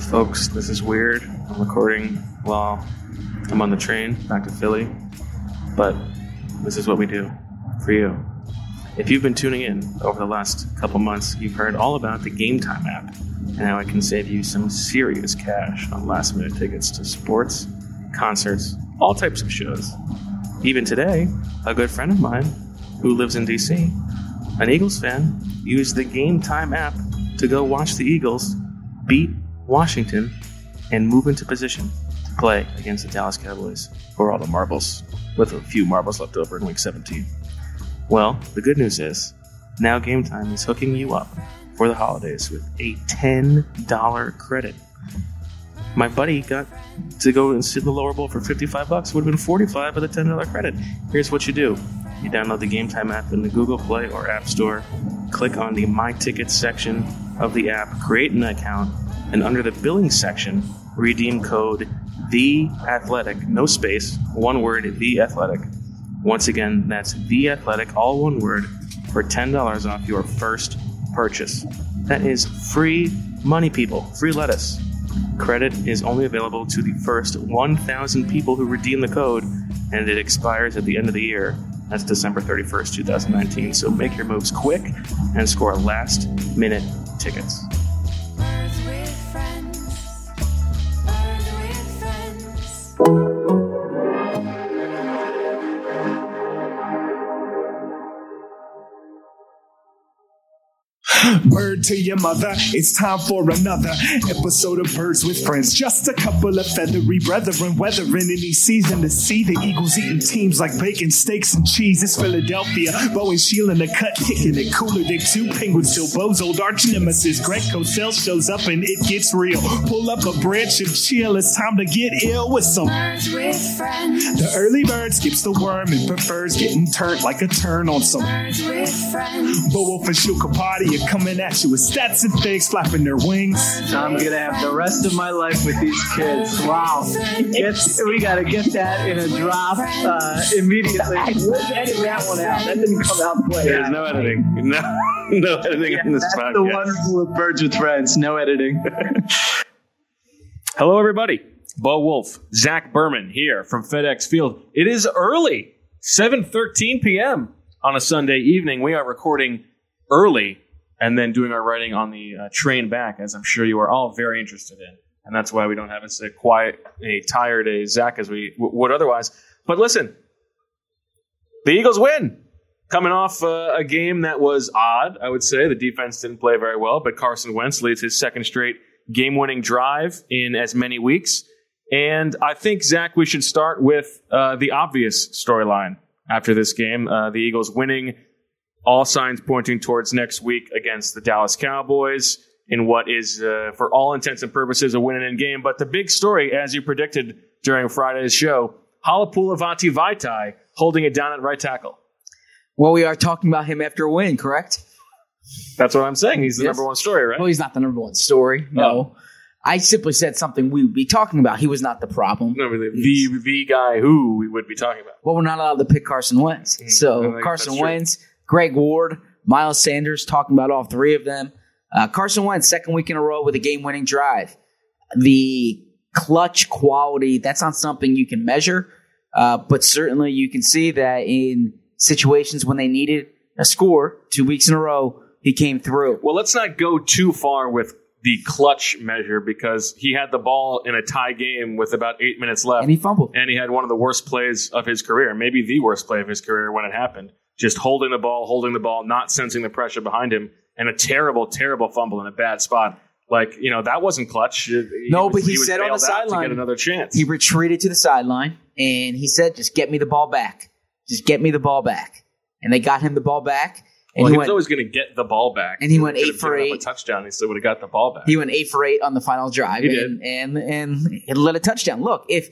Folks, this is weird. I'm recording while I'm on the train back to Philly, but this is what we do for you. If you've been tuning in over the last couple months, you've heard all about the Game Time app and how it can save you some serious cash on last-minute tickets to sports, concerts, all types of shows. Even today, a good friend of mine who lives in D.C., an Eagles fan, used the Game Time app to go watch the Eagles beat Washington and move into position to play against the Dallas Cowboys for all the marbles, with a few marbles left over in Week 17. Well, the good news is, now Game Time is hooking you up for the holidays with a $10 credit. My buddy got to go and sit in the lower bowl for $55. Would have been $45 with a $10 credit. Here's what you do. You download the Game Time app in the Google Play or App Store, click on the My Tickets section of the app, create an account, and under the billing section, redeem code The Athletic, no space, one word, The Athletic. Once again, that's The Athletic, all one word, for $10 off your first purchase. That is free money, people. Free lettuce. Credit is only available to the first 1,000 people who redeem the code, and it expires at the end of the year. That's December 31st, 2019. So make your moves quick and score last-minute tickets. Birds with Friends. Birds with Friends. Word to your mother, it's time for another episode of Birds with Friends. Just a couple of feathery brethren weathering any season to see the Eagles eating teams like bacon, steaks, and cheese. It's Philadelphia, Bo and Sheil in the cut, kicking it cooler than two penguins till Bo's old arch nemesis Greg Cosell shows up and it gets real. Pull up a branch and chill, it's time to get ill with some Birds with Friends. The early bird skips the worm and prefers getting turned like a turn on some Birds with Friends. Bo Wulf and Sheil Kapadia coming at you with stats and things flapping their wings. I'm gonna have the rest of my life with these kids. Wow, we gotta get that in a drop immediately. Let's edit that one out. That didn't come out play. There's no editing. No editing on this podcast. That's the wonderful Birds with Friends. No editing. Hello, everybody. Bo Wulf, Zach Berman here from FedEx Field. It is early, 7:13 p.m. on a Sunday evening. We are recording early and then doing our writing on the train back, as I'm sure you are all very interested in. And that's why we don't have a quiet, a tired a Zach as we would otherwise. But listen, the Eagles win. Coming off a game that was odd, I would say. The defense didn't play very well, but Carson Wentz leads his second straight game-winning drive in as many weeks. And I think, Zach, we should start with the obvious storyline after this game. The Eagles winning. All signs pointing towards next week against the Dallas Cowboys in what is, for all intents and purposes, a win-and-end game. But the big story, as you predicted during Friday's show, Halapoulivaati Vaitai holding it down at right tackle. Well, we are talking about him after a win, correct? That's what I'm saying. He's the number one story, right? Well, he's not the number one story, no. Oh. I simply said something we would be talking about. He was not the problem. No, the guy who we would be talking about. Well, we're not allowed to pick Carson Wentz. Mm-hmm. So Carson Wentz, Greg Ward, Miles Sanders, talking about all three of them. Carson Wentz, second week in a row with a game-winning drive. The clutch quality, that's not something you can measure, but certainly you can see that in situations when they needed a score 2 weeks in a row, he came through. Well, let's not go too far with the clutch measure because he had the ball in a tie game with about 8 minutes left. And he fumbled. And he had one of the worst plays of his career, maybe the worst play of his career when it happened. Just holding the ball, not sensing the pressure behind him, and a terrible, terrible fumble in a bad spot. Like, you know, that wasn't clutch. He said on the sideline to get another chance. He retreated to the sideline, and he said, just get me the ball back. Just get me the ball back. And they got him the ball back. And he was always going to get the ball back. And he went 8 for 8. Up a touchdown. He still would have got the ball back. He went 8 for 8 on the final drive. He and let a touchdown. Look, if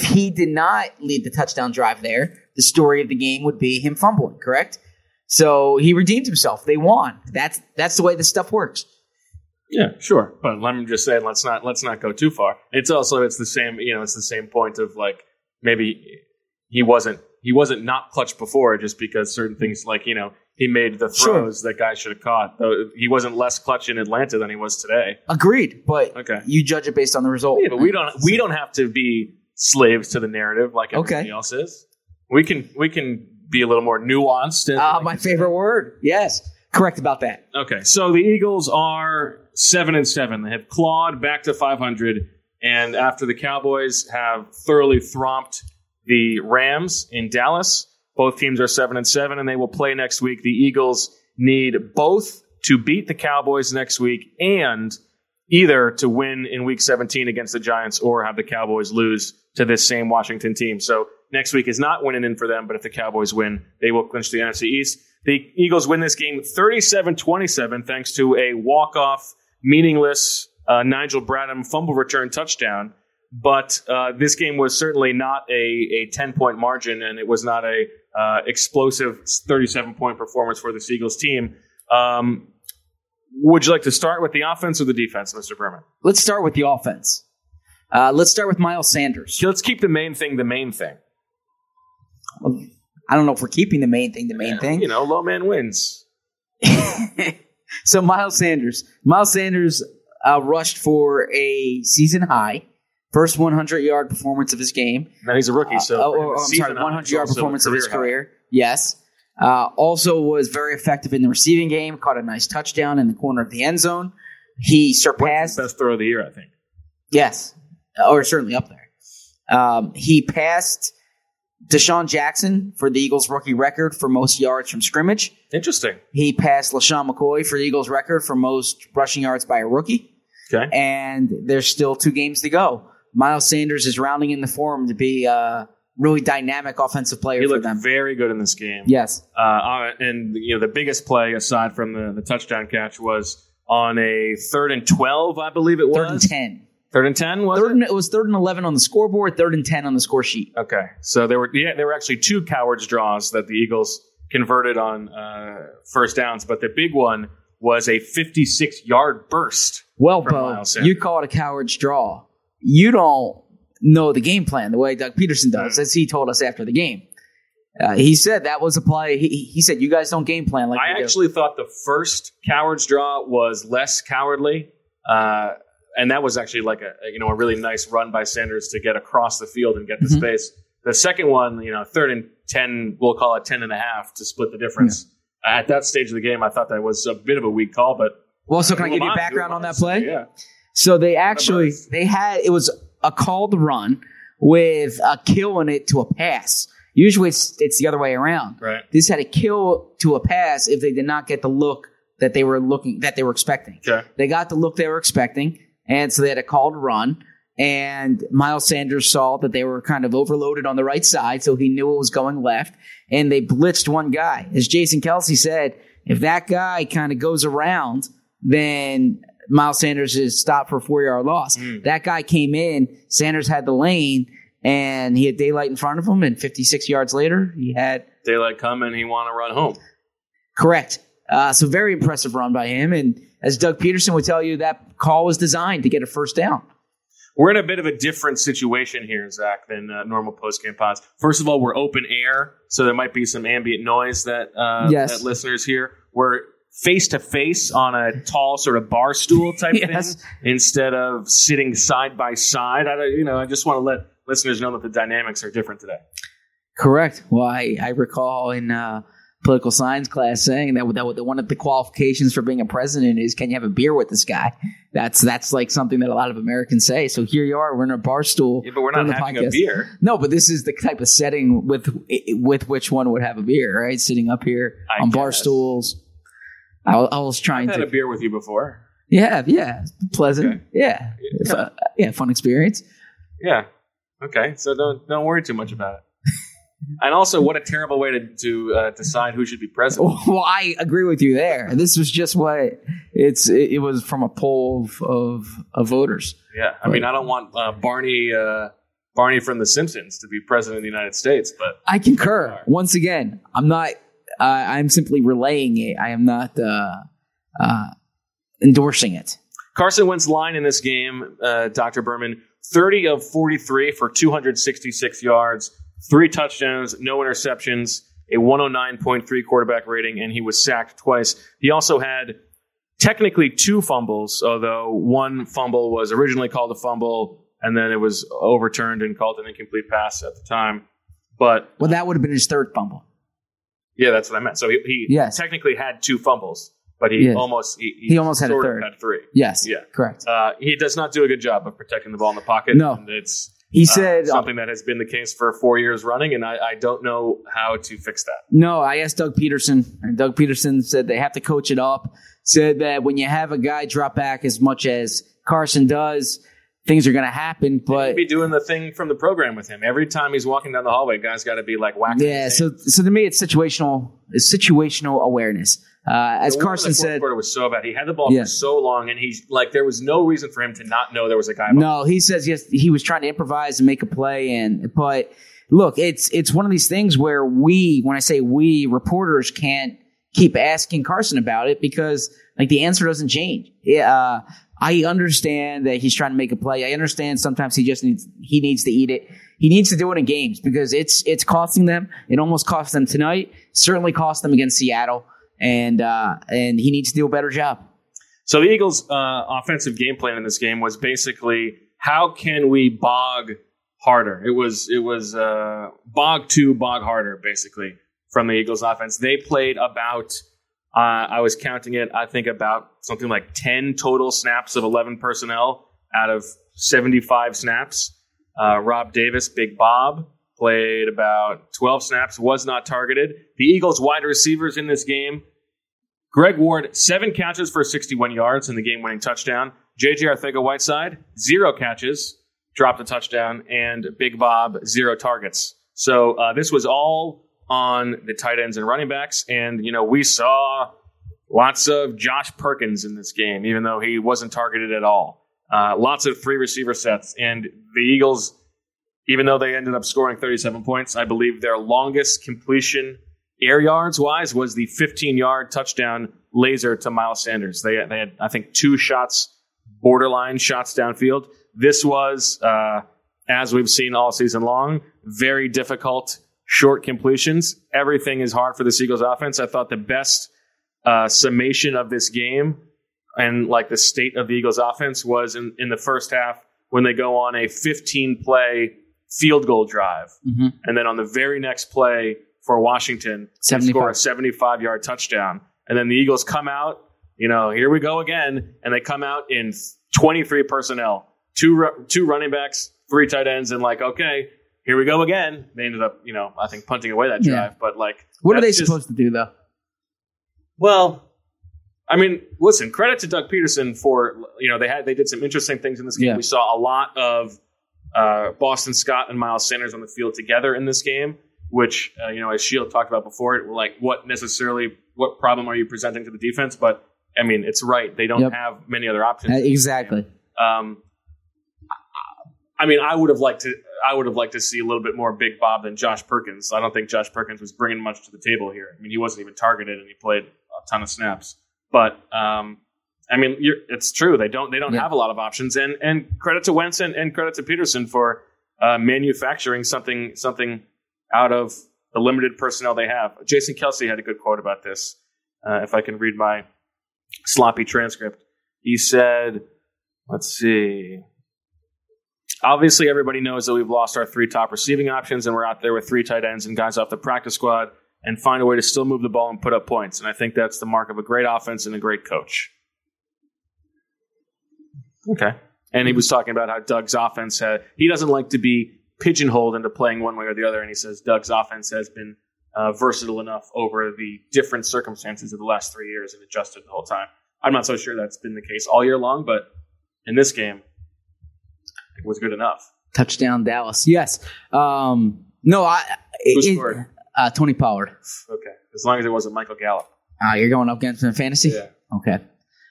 he did not lead the touchdown drive there, the story of the game would be him fumbling, correct? So he redeemed himself. They won. That's the way this stuff works. Yeah, sure. But I'm just saying, let's not go too far. It's also it's the same point of like maybe he wasn't not clutch before just because certain things like he made the throws that guy should have caught. He wasn't less clutch in Atlanta than he was today. Agreed, but you judge it based on the result. Yeah, but we don't have to be slaves to the narrative like everybody else is. We can be a little more nuanced. My favorite word. Yes, correct about that. Okay, so the Eagles are 7-7. They have clawed back to 500, and after the Cowboys have thoroughly thromped the Rams in Dallas. Both teams are 7-7, and they will play next week. The Eagles need both to beat the Cowboys next week and either to win in Week 17 against the Giants or have the Cowboys lose to this same Washington team. So next week is not winning in for them, but if the Cowboys win, they will clinch the NFC East. The Eagles win this game 37-27 thanks to a walk-off, meaningless Nigel Bradham fumble return touchdown. But this game was certainly not a 10-point margin, and it was not a explosive 37-point performance for the Eagles team. Would you like to start with the offense or the defense, Mr. Berman? Let's start with the offense. Let's start with Miles Sanders. Let's keep the main thing the main thing. I don't know if we're keeping the main thing the main thing. You know, low man wins. So Miles Sanders. Miles Sanders rushed for a season high. First 100-yard performance of his game. Now he's a rookie, so... 100-yard performance of his career. Yes. Also was very effective in the receiving game. Caught a nice touchdown in the corner of the end zone. He surpassed... Best throw of the year, I think. Yes. Or certainly up there. He passed DeSean Jackson for the Eagles' rookie record for most yards from scrimmage. Interesting. He passed LaShawn McCoy for the Eagles' record for most rushing yards by a rookie. Okay. And there's still 2 games to go. Miles Sanders is rounding in the form to be a really dynamic offensive player for them. He looked very good in this game. Yes. And you know the biggest play, aside from the touchdown catch, was on a 3rd and 12, I believe it was. 3rd and 10. 3rd and 10 was it? It was 3rd and 11 on the scoreboard, 3rd and 10 on the score sheet. Okay. So there were actually 2 cowards draws that the Eagles converted on first downs, but the big one was a 56-yard burst. Well, Bo, you call it a coward's draw. You don't know the game plan the way Doug Peterson does, as he told us after the game. He said that was a play. He said, you guys don't game plan like I actually thought the first coward's draw was less cowardly, and that was actually like a really nice run by Sanders to get across the field and get the space. The second one, 3rd and 10, we'll call it 10.5 to split the difference. Yeah. At that stage of the game, I thought that was a bit of a weak call. But well, so can I give you background on that play? Yeah. So it was a called run with a kill in it to a pass. Usually it's the other way around. Right. This had a kill to a pass if they did not get the look that they were expecting. Okay. They got the look they were expecting, and so they had a called run. And Miles Sanders saw that they were kind of overloaded on the right side, so he knew it was going left. And they blitzed one guy. As Jason Kelsey said, if that guy kind of goes around, then Miles Sanders is stopped for a 4-yard loss. That guy came in, Sanders had the lane, and he had daylight in front of him, and 56 yards later, he had... Daylight come, and he wanted to run home. Correct. So very impressive run by him, and as Doug Peterson would tell you, that call was designed to get a first down. We're in a bit of a different situation here, Zach, than normal post-game pods. First of all, we're open air, so there might be some ambient noise that listeners hear. We're face-to-face on a tall sort of bar stool type thing instead of sitting side-by-side. I just want to let listeners know that the dynamics are different today. Correct. Well, I recall in political science class saying that one of the qualifications for being a president is, can you have a beer with this guy? That's like something that a lot of Americans say. So here you are, we're in a bar stool. Yeah, but we're not having a beer. No, but this is the type of setting with which one would have a beer, right? Sitting up here on bar stools. I was trying to. I've had a beer with you before. Yeah. Pleasant. Okay. Yeah. Fun experience. Yeah. Okay. So don't worry too much about it. And also, what a terrible way to decide who should be president. Well, I agree with you there. This was just what it was from a poll of voters. Yeah. I mean, I don't want Barney from The Simpsons to be president of the United States, but I concur. Once again, I'm not. I'm simply relaying it. I am not endorsing it. Carson Wentz line in this game, Dr. Berman, 30 of 43 for 266 yards, 3 touchdowns, no interceptions. a 109.3 quarterback rating, and he was sacked twice. He also had technically two fumbles, although one fumble was originally called a fumble, and then it was overturned and called an incomplete pass at the time. But well, that would have been his third fumble. Yeah, that's what I meant. So he yes. technically had two fumbles, but he yes. almost he almost had a third. Had three. Yes. Yeah. Correct. He does not do a good job of protecting the ball in the pocket. No, and it's he said something that has been the case for 4 years running, and I don't know how to fix that. No, I asked Doug Peterson, and Doug Peterson said they have to coach it up. Said that when you have a guy drop back as much as Carson does, things are going to happen, but be doing the thing from the program with him. Every time he's walking down the hallway, guys got to be like whacking. Yeah, so to me, it's situational awareness. As Carson said, the fourth quarter was so bad. He had the ball for so long, and he's like, there was no reason for him to not know there was a guy. No, he says yes, he was trying to improvise and make a play, but look, it's one of these things where when I say we reporters can't keep asking Carson about it because like the answer doesn't change. Yeah. I understand that he's trying to make a play. I understand sometimes he needs to eat it. He needs to do it in games because it's costing them. It almost cost them tonight. Certainly cost them against Seattle. And he needs to do a better job. So the Eagles' offensive game plan in this game was basically how can we bog harder? It was bog two, bog harder basically from the Eagles' offense. They played about. I was counting it, I think, about something like 10 total snaps of 11 personnel out of 75 snaps. Rob Davis, Big Bob, played about 12 snaps, was not targeted. The Eagles' wide receivers in this game, Greg Ward, 7 catches for 61 yards in the game-winning touchdown. J.J. Arcega-Whiteside, 0 catches, dropped a touchdown, and Big Bob, 0 targets. So this was all on the tight ends and running backs. And, we saw lots of Josh Perkins in this game, even though he wasn't targeted at all. Lots of three receiver sets. And the Eagles, even though they ended up scoring 37 points, I believe their longest completion air yards-wise was the 15-yard touchdown laser to Miles Sanders. They had, I think, 2 shots, borderline shots downfield. This was, as we've seen all season long, very difficult short completions. Everything is hard for the Eagles offense. I thought the best summation of this game and like the state of the Eagles offense was in the first half when they go on a 15-play field goal drive. Mm-hmm. And then on the very next play for Washington, they score a 75-yard touchdown. And then the Eagles come out, here we go again. And they come out in 23 personnel, two running backs, 3 tight ends, and like, okay, here we go again. They ended up, I think punting away that drive. Yeah. But like, what are they supposed to do though? Well, I mean, listen, credit to Doug Peterson for they did some interesting things in this game. Yeah. We saw a lot of Boston Scott and Miles Sanders on the field together in this game, which as Sheil talked about before, it like what problem are you presenting to the defense? But I mean, it's right. They don't have many other options. Exactly. I mean, I would have liked to see a little bit more Big Bob than Josh Perkins. I don't think Josh Perkins was bringing much to the table here. I mean, he wasn't even targeted, and he played a ton of snaps. But I mean, it's true they don't have a lot of options. And credit to Wentz and credit to Peterson for manufacturing something out of the limited personnel they have. Jason Kelsey had a good quote about this. If I can read my sloppy transcript, he said, "Let's see." Obviously, everybody knows that we've lost our 3 top receiving options, and we're out there with 3 tight ends and guys off the practice squad and find a way to still move the ball and put up points. And I think that's the mark of a great offense and a great coach. Okay. And he was talking about how Doug's offense he doesn't like to be pigeonholed into playing one way or the other. And he says Doug's offense has been versatile enough over the different circumstances of the last 3 years and adjusted the whole time. I'm not so sure that's been the case all year long, but in this game, was good enough. Touchdown Dallas. Yes. Who scored? Tony Pollard. Okay. As long as it wasn't Michael Gallup. You're going up against him in fantasy? Yeah. Okay.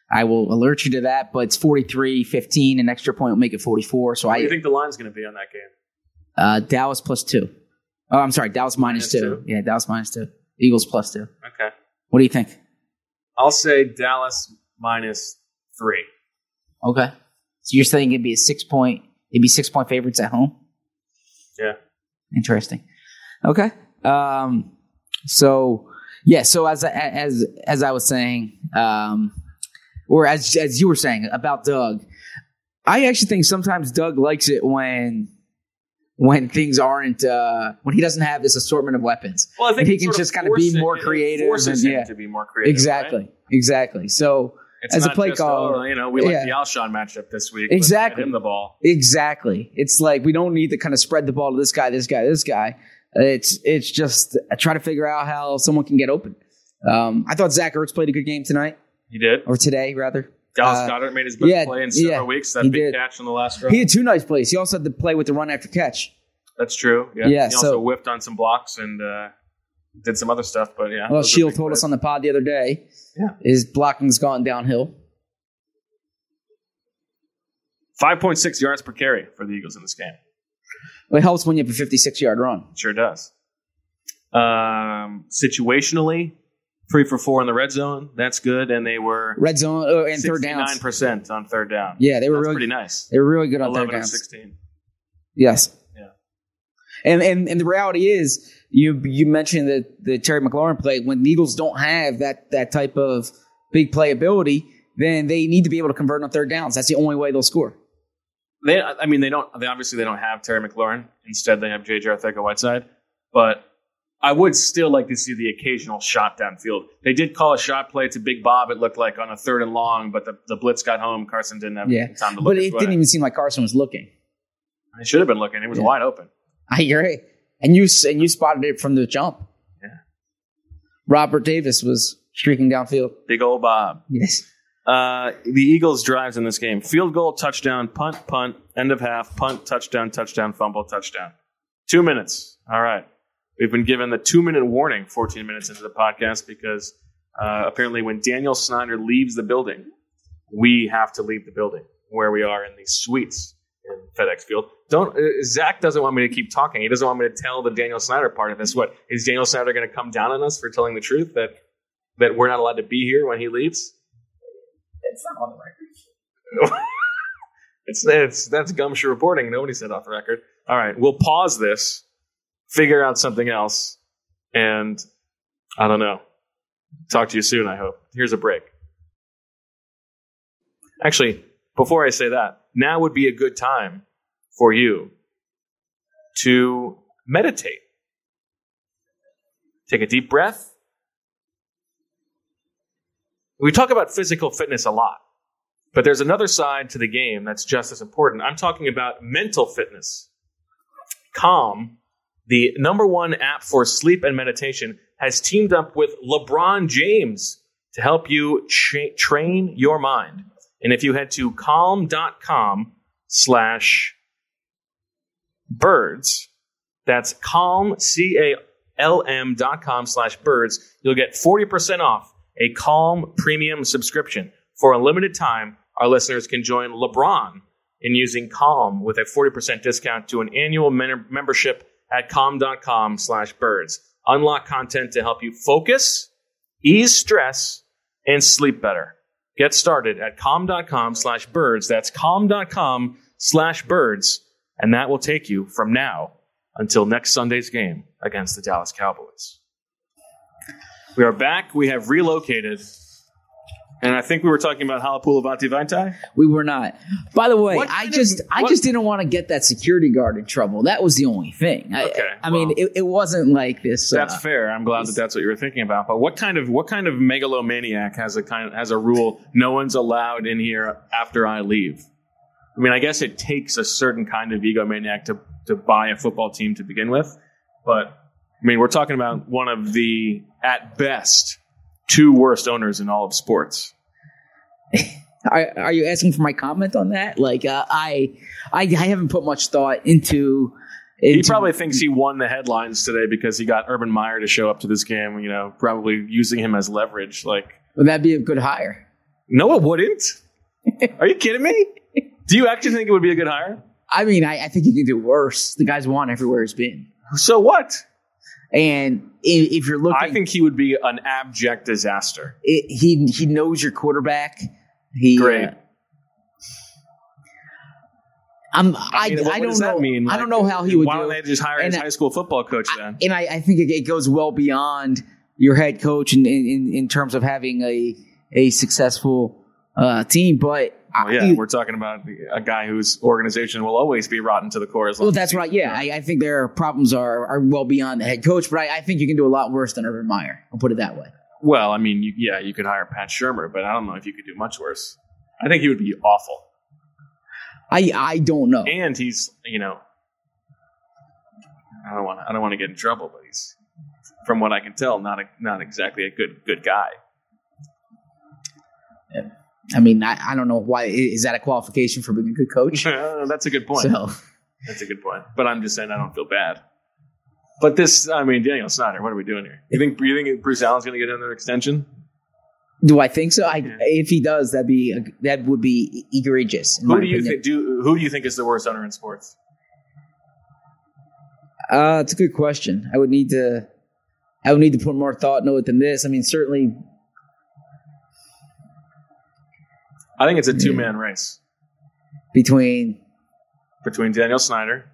I will alert you to that, but it's 43-15. An extra point will make it 44. So what do you think the line's going to be on that game? Dallas +2. Oh, I'm sorry. Dallas minus two. Yeah, Dallas -2. Eagles +2. Okay. What do you think? I'll say Dallas -3. Okay. So you're saying it'd be a 6-point... It'd be 6-point favorites at home? Yeah. Interesting. Okay. So yeah, so as I was saying, or as you were saying about Doug, I actually think sometimes Doug likes it when things aren't when he doesn't have this assortment of weapons. Well, I think he can just kind of be more creative. Forces him to be more creative. Exactly, right? Exactly. So it's as a play caller, you know, we like the Alshon matchup this week. Exactly, him the ball. Exactly. It's like we don't need to kind of spread the ball to this guy, this guy, this guy. It's just I try to figure out how someone can get open. I thought Zach Ertz played a good game tonight. He did, or today rather. Dallas Goddard made his best play in several weeks. That big catch in the last round. He had two nice plays. He also had the play with the run after catch. That's true. Yeah. He also whiffed on some blocks and did some other stuff. But yeah. Well, Sheil told us on the pod the other day. Yeah. His blocking's gone downhill. 5.6 yards per carry for the Eagles in this game. Well, it helps when you have a 56-yard run. It sure does. Situationally, 3 for 4 in the red zone. That's good. And they were red zone and third down. 69% on third down. Yeah, they were really pretty nice. They were really good on third down. 11 of 16. Yes. Yeah. And the reality is, you mentioned that the Terry McLaurin play. When the Eagles don't have that type of big playability, then they need to be able to convert on third downs. That's the only way they'll score. They obviously don't have Terry McLaurin. Instead, they have J.J. Arcega-Whiteside. But I would still like to see the occasional shot downfield. They did call a shot play to Big Bob, it looked like, on a third and long, but the blitz got home. Carson didn't have time to look. But it didn't even seem like Carson was looking. I should have been looking. It was wide open. I agree. And you spotted it from the jump. Yeah. Robert Davis was streaking downfield. Big old Bob. Yes. The Eagles' drives in this game. Field goal, touchdown, punt, punt, end of half, punt, touchdown, touchdown, fumble, touchdown. 2 minutes. All right. We've been given the 2-minute warning 14 minutes into the podcast because apparently when Daniel Snyder leaves the building, we have to leave the building where we are in these suites in FedEx Field. Zach doesn't want me to keep talking. He doesn't want me to tell the Daniel Snyder part of this. What, is Daniel Snyder going to come down on us for telling the truth that we're not allowed to be here when he leaves? It's not on the record. That's gumshoe reporting. Nobody said off the record. All right, we'll pause this, figure out something else, and I don't know. Talk to you soon, I hope. Here's a break. Actually, before I say that, now would be a good time for you to meditate. Take a deep breath. We talk about physical fitness a lot, but there's another side to the game that's just as important. I'm talking about mental fitness. Calm, the #1 app for sleep and meditation, has teamed up with LeBron James to help you train your mind. And if you head to calm.com/birds, that's calm, calm.com/birds, you'll get 40% off a Calm premium subscription. For a limited time, our listeners can join LeBron in using Calm with a 40% discount to an annual membership at calm.com/birds. Unlock content to help you focus, ease stress, and sleep better. Get started at calm.com/birds. That's calm.com/birds. And that will take you from now until next Sunday's game against the Dallas Cowboys. We are back. We have relocated. And I think we were talking about Halapoulivaati Vaitai. We were not. By the way, I just didn't want to get that security guard in trouble. That was the only thing. Okay, I mean, it wasn't like this. That's fair. I'm glad that that's what you were thinking about. But what kind of megalomaniac has a rule no one's allowed in here after I leave? I mean, I guess it takes a certain kind of egomaniac to buy a football team to begin with, but. I mean, we're talking about one of the, at best, 2 worst owners in all of sports. Are you asking for my comment on that? Like, I haven't put much thought into. He probably thinks he won the headlines today because he got Urban Meyer to show up to this game, you know, probably using him as leverage. Like, would that be a good hire? No, it wouldn't. Are you kidding me? Do you actually think it would be a good hire? I mean, I think you can do worse. The guy's won everywhere he's been. So what? And if you're looking, I think he would be an abject disaster. He knows your quarterback. Great. I mean, I don't know. Like, I don't know how he would. Why don't they just hire his high school football coach then? And I think it goes well beyond your head coach in terms of having a successful team. But well, yeah, we're talking about a guy whose organization will always be rotten to the core. Well, that's right. Yeah, I think their problems are well beyond the head coach. But I think you can do a lot worse than Urban Meyer. I'll put it that way. Well, I mean, you could hire Pat Shurmur, but I don't know if you could do much worse. I think he would be awful. I don't know. And he's, you know, I don't want to get in trouble, but he's, from what I can tell, not exactly a good guy. Yeah. I mean, I don't know why. Is that a qualification for being a good coach? That's a good point. That's a good point. But I'm just saying I don't feel bad. But this, I mean, Daniel Snyder, what are we doing here? You think Bruce Allen's going to get another extension? Do I think so? If he does, that would be egregious. Who do you think is the worst owner in sports? It's a good question. I would need to put more thought into it than this. I mean, certainly. I think it's a two-man race between Daniel Snyder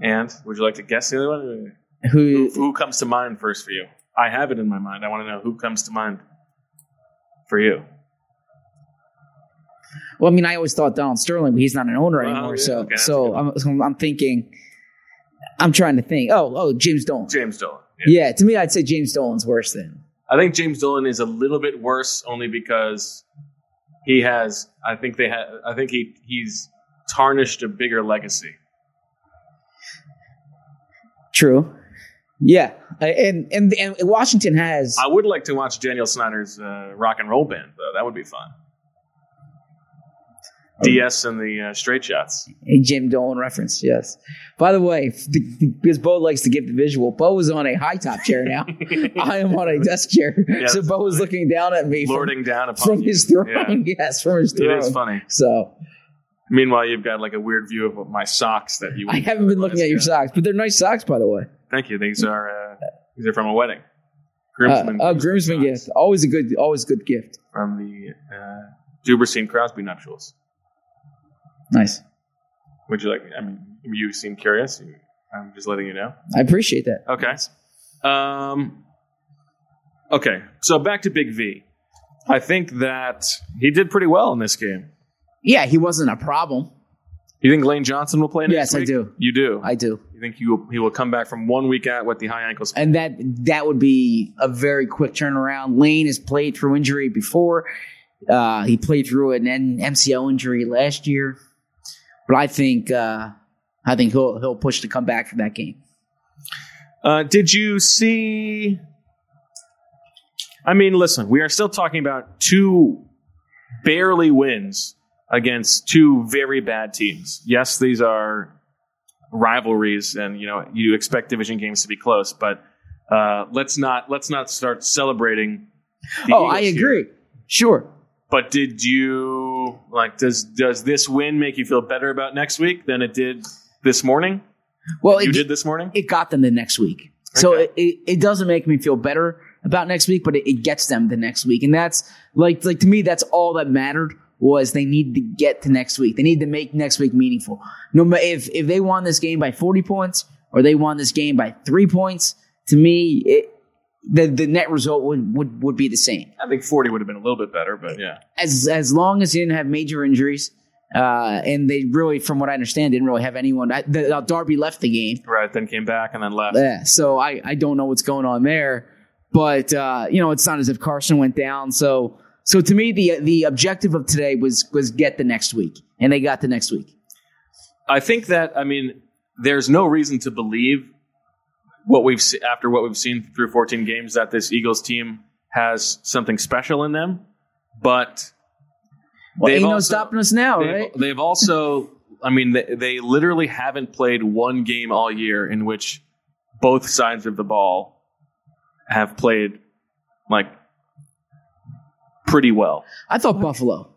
and. Would you like to guess the other one? Who comes to mind first for you? I have it in my mind. I want to know who comes to mind for you. Well, I mean, I always thought Donald Sterling, but he's not an owner anymore. Yeah, so, okay, I'm trying to think. Oh, James Dolan. Yeah, to me, I'd say James Dolan's worse than. I think James Dolan is a little bit worse, only because he has. I think he's tarnished a bigger legacy. True. Yeah, and Washington has. I would like to watch Daniel Snyder's rock and roll band, though. That would be fun. DS and the Straight Shots. A Jim Dolan reference, yes. By the way, because Bo likes to give the visual, Bo was on a high top chair now. I am on a desk chair, yes, so Bo was looking down at me, lording down upon from his throne. Yeah. Yes, from his throne. It is funny. So. Meanwhile, you've got like a weird view of my socks that you. I haven't been looking at your socks, but they're nice socks, by the way. Thank you. These are from a wedding. Groomsman gift. Always a good gift from the Duberstein Crosby nuptials. Nice. Would you like? I mean, you seem curious. I'm just letting you know. I appreciate that. Okay. Okay. So back to Big V. I think that he did pretty well in this game. Yeah, he wasn't a problem. You think Lane Johnson will play next week? Yes, I do. You do? I do. You think he will come back from 1 week out with the high ankle sprain? And that would be a very quick turnaround. Lane has played through injury before. He played through an MCL injury last year. But I think he'll push to come back for that game. Did you see? I mean, listen, we are still talking about two barely wins against two very bad teams. Yes, these are rivalries, and you know you expect division games to be close. But let's not start celebrating. I agree. Here. Sure. But did you like? Does this win make you feel better about next week than it did this morning? Well, did this morning. It got them the next week, okay. So it doesn't make me feel better about next week, but it gets them the next week, and that's like to me that's all that mattered. Was they need to get to next week. They need to make next week meaningful. No matter if they won this game by 40 points or they won this game by 3 points, to me, the net result would be the same. I think 40 would have been a little bit better, but yeah. As long as they didn't have major injuries, and they really, from what I understand, didn't really have anyone. Darby left the game. Right, then came back and then left. Yeah, so I don't know what's going on there. But, you know, it's not as if Carson went down, so... So to me, the objective of today was get the next week, and they got the next week. I think that there's no reason to believe what we've seen through 14 games that this Eagles team has something special in them. But ain't no stopping us now, right? They've also, they literally haven't played one game all year in which both sides of the ball have played pretty well. I thought Buffalo.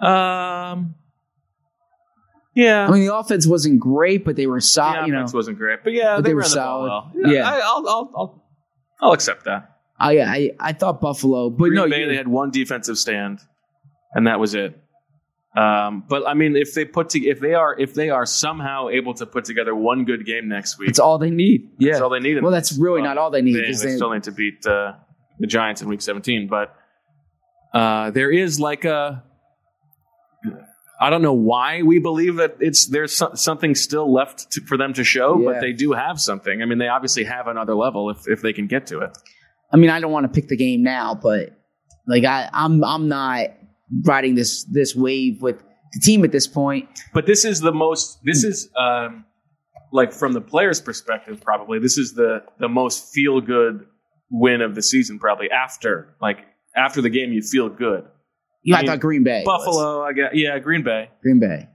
Yeah. The offense wasn't great, but they were solid. The offense wasn't great, but yeah, they were solid. Well. Yeah. I'll accept that. I thought Buffalo, but Green Bay, they had one defensive stand, and that was it. But I mean, if they are somehow able to put together one good game next week, it's all they need. Yeah, that's all they need. Well, that's really not all they need. They still need to beat the Giants in Week 17. But there is like a, I don't know why we believe that there's something still left for them to show, but they do have something. I mean, they obviously have another level if they can get to it. I mean, I don't want to pick the game now, but like I'm not riding this wave with the team at this point. But this is the most, like from the player's perspective, probably, this is the most feel-good win of the season, probably. After the game, you feel good. I thought Green Bay. Buffalo, was. I guess. Yeah, Green Bay. Green Bay.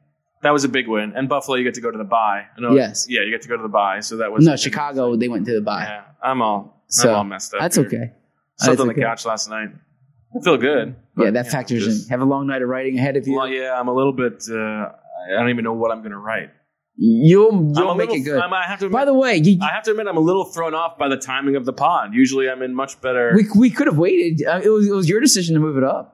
That was a big win. And Buffalo, you get to go to the bye. Yes. Yeah, you get to go to the bye. So that was... No, Chicago, they went to the bye. Yeah, I'm all messed up. That's okay. Slept on the couch last night. I feel good. But, yeah, that factors in. Have a long night of writing ahead of you. Well, yeah, I'm a little bit... I don't even know what I'm going to write. You'll make it good. I have to admit, I'm a little thrown off by the timing of the pod. Usually, I'm in much better... We could have waited. It was your decision to move it up.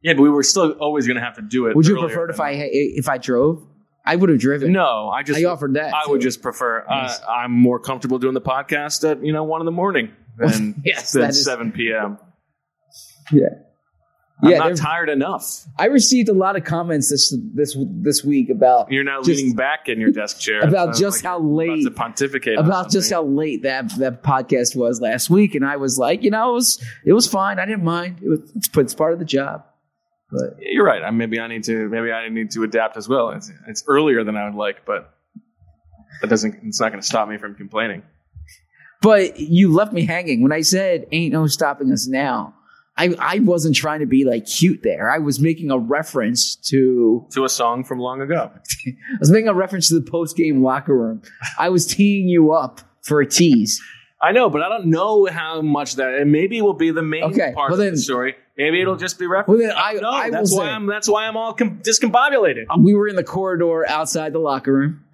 Yeah, but we were still always going to have to do it. Would you prefer if I drove? I would have driven. No, I offered that. I would just prefer. Nice. I'm more comfortable doing the podcast at 1 a.m. than than 7 p.m. Yeah, I'm not tired enough. I received a lot of comments this week about you're now leaning back in your desk chair about just how late to pontificate about just how late that podcast was last week, and I was like, it was fine. I didn't mind. It's part of the job. But you're right. Maybe I need to adapt as well. It's earlier than I would like, but that doesn't. It's not going to stop me from complaining. But you left me hanging when I said, "Ain't no stopping us now." I wasn't trying to be like cute there. I was making a reference to a song from long ago. I was making a reference to the post game locker room. I was teeing you up for a tease. I know, but I don't know how much that, and maybe will be the main part of the story. Maybe it'll just be referenced. Well, then that's why I'm all discombobulated. We were in the corridor outside the locker room.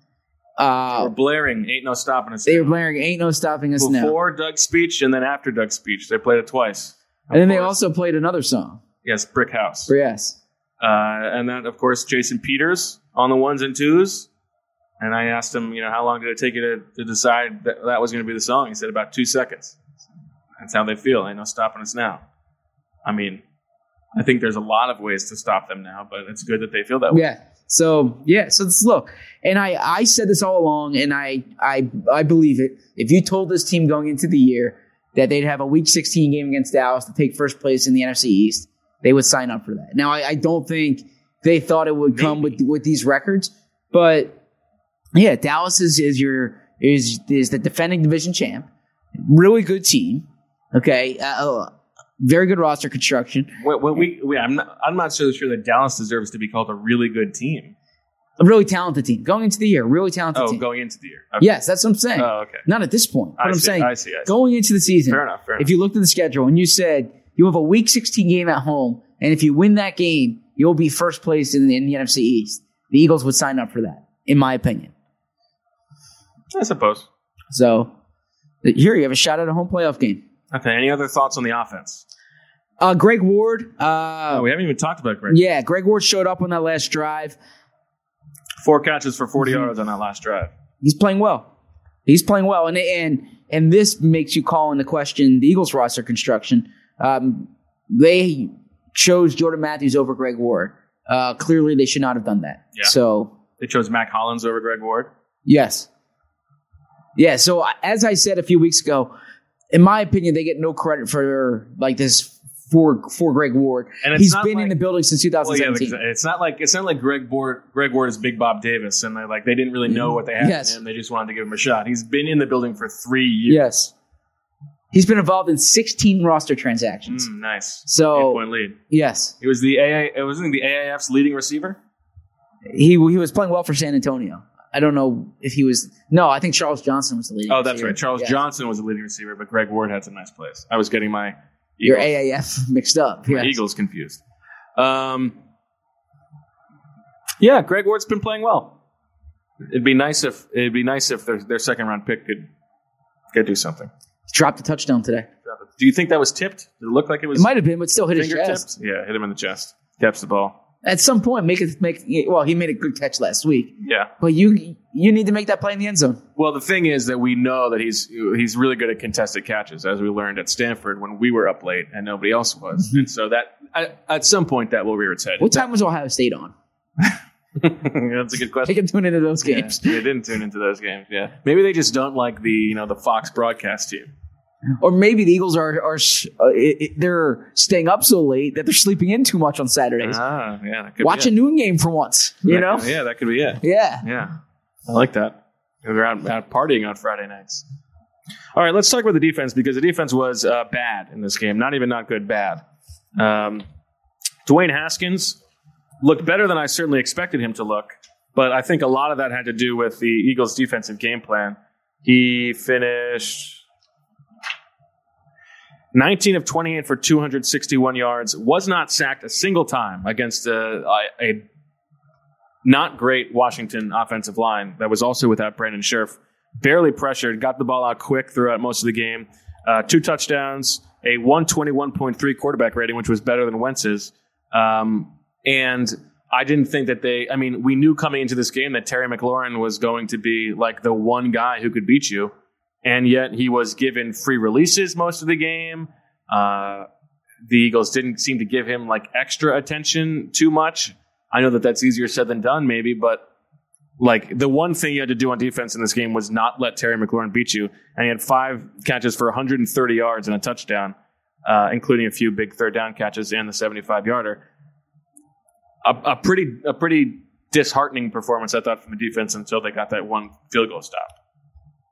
They were blaring "Ain't No Stopping Us." They were blaring "Ain't No Stopping Us" before now. Before Doug's speech and then after Doug's speech, they played it twice. And then they also played another song. Yes, "Brick House." Yes, and then of course Jason Peters on the ones and twos. And I asked him, how long did it take you to decide that was going to be the song? He said about 2 seconds. That's how they feel. "Ain't no stopping us now." I mean, I think there's a lot of ways to stop them now, but it's good that they feel that way. Yeah. So this, look, and I said this all along, and I believe it. If you told this team going into the year that they'd have a Week 16 game against Dallas to take first place in the NFC East, they would sign up for that. Now, I don't think they thought it would come with these records, but yeah, Dallas is the defending division champ. Really good team. Okay. Very good roster construction. I'm not so sure that Dallas deserves to be called a really good team. A really talented team. Going into the year, really talented team. Oh, going into the year. Okay. Yes, that's what I'm saying. Oh, okay. Not at this point. I'm saying going into the season. Fair enough. If you looked at the schedule and you said you have a Week 16 game at home, and if you win that game, you'll be first place in the NFC East, the Eagles would sign up for that, in my opinion. I suppose. So, here you have a shot at a home playoff game. Okay, any other thoughts on the offense? Greg Ward. We haven't even talked about Greg. Yeah, Greg Ward showed up on that last drive. 4 catches for 40 yards on that last drive. He's playing well. And this makes you call into question the Eagles roster construction. They chose Jordan Matthews over Greg Ward. Clearly, they should not have done that. Yeah. So they chose Mac Hollins over Greg Ward? Yes. Yeah, so as I said a few weeks ago, in my opinion, they get no credit for like this for Greg Ward. And he's been in the building since 2017. Well, yeah, it's not like Greg Ward is Big Bob Davis, and they didn't really know what they had in him. They just wanted to give him a shot. He's been in the building for 3 years. Yes, he's been involved in 16 roster transactions. Nice. So 8-point lead. Yes, he was wasn't he the AAF's leading receiver. He was playing well for San Antonio. I don't know if he was. No, I think Charles Johnson was the leading receiver. Oh, that's right. Charles Johnson was the leading receiver, but Greg Ward had some nice plays. I was getting my Eagles. Your AAF mixed up. Yes. Eagles confused. Yeah, Greg Ward's been playing well. It'd be nice if their second round pick could do something. Dropped a touchdown today. Do you think that was tipped? Did it look like it was? It might have been, but still hit his chest. Tipped? Yeah, hit him in the chest. Taps the ball. at some point he made a good catch last week. Yeah. But you need to make that play in the end zone. Well, the thing is that we know that he's really good at contested catches, as we learned at Stanford when we were up late and nobody else was. Mm-hmm. And so at some point that will rear its head. What time was Ohio State on? That's a good question. They can tune into those games. Yeah, they didn't tune into those games, yeah. Maybe they just don't like the Fox broadcast team. Or maybe the Eagles they're staying up so late that they're sleeping in too much on Saturdays. Ah, yeah, that could watch a noon game for once, you know? Yeah, that could be it. Yeah. Yeah. I like that. They're out partying on Friday nights. All right, let's talk about the defense, because the defense was bad in this game. Not even not good, bad. Dwayne Haskins looked better than I certainly expected him to look, but I think a lot of that had to do with the Eagles' defensive game plan. He finished 19 of 28 for 261 yards, was not sacked a single time against a not great Washington offensive line that was also without Brandon Scherf. Barely pressured, got the ball out quick throughout most of the game. Two touchdowns, a 121.3 quarterback rating, which was better than Wentz's. And I didn't think that we knew coming into this game that Terry McLaurin was going to be like the one guy who could beat you. And yet he was given free releases most of the game. The Eagles didn't seem to give him extra attention too much. I know that that's easier said than done maybe, but the one thing you had to do on defense in this game was not let Terry McLaurin beat you. And he had 5 catches for 130 yards and a touchdown, including a few big third down catches and the 75-yarder. A pretty disheartening performance, I thought, from the defense until they got that one field goal stop.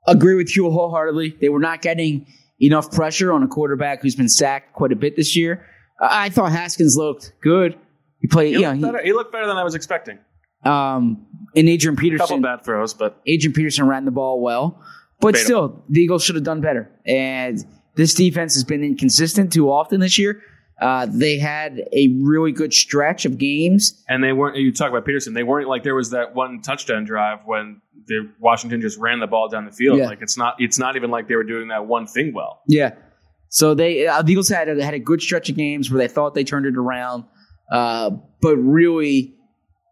Agree with you wholeheartedly. They were not getting enough pressure on a quarterback who's been sacked quite a bit this year. I thought Haskins looked good. He looked better than I was expecting. And Adrian Peterson, a couple bad throws, but Adrian Peterson ran the ball well. But still, the Eagles should have done better. And this defense has been inconsistent too often this year. They had a really good stretch of games. And they weren't, you talk about Peterson, they weren't there was that one touchdown drive when Washington just ran the ball down the field. Yeah. It's not even like they were doing that one thing well. Yeah. So the Eagles had a good stretch of games where they thought they turned it around. But really,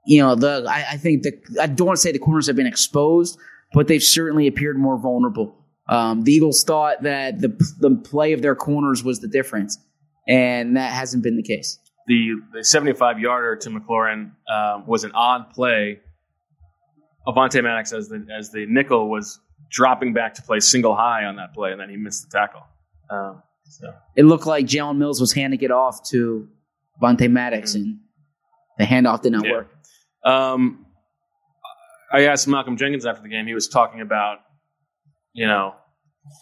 I don't want to say the corners have been exposed, but they've certainly appeared more vulnerable. The Eagles thought that the play of their corners was the difference. And that hasn't been the case. The 75-yarder to McLaurin was an odd play. Avante Maddox, as the nickel, was dropping back to play single high on that play, and then he missed the tackle. It looked like Jalen Mills was handing it off to Avante Maddox, mm-hmm. and the handoff did not work. I asked Malcolm Jenkins after the game. He was talking about,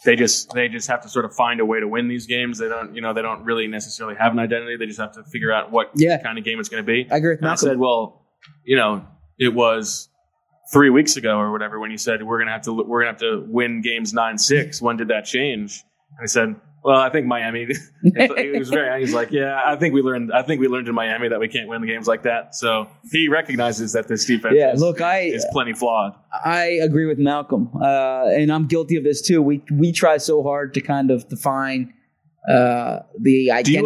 They just have to sort of find a way to win these games. They don't really necessarily have an identity. They just have to figure out what kind of game it's going to be. I agree with Malcolm. I said, it was 3 weeks ago or whatever when you said we're going to have to win games 9-6. When did that change? And I said, well, I think Miami. He's like, yeah, I think we learned in Miami that we can't win the games like that. So he recognizes that this defense is plenty flawed. I agree with Malcolm, and I'm guilty of this too. We try so hard to kind of define the identity.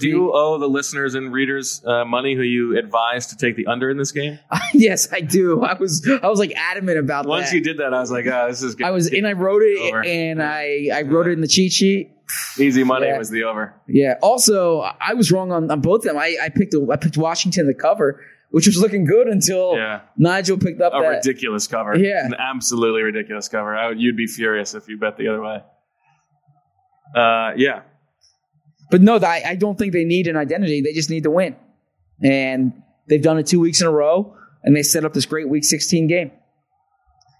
Do you owe the listeners and readers money who you advised to take the under in this game? Yes, I do. I was adamant about that. Once you did that, I was like, this is good. I wrote it over. And I wrote it in the cheat sheet. Easy money was the over. Yeah. Also, I was wrong on both of them. I picked Washington to cover, which was looking good until Nigel picked up a ridiculous cover. Yeah. An absolutely ridiculous cover. You'd be furious if you bet the other way. Yeah. But no, I don't think they need an identity. They just need to win. And they've done it 2 weeks in a row, and they set up this great Week 16 game.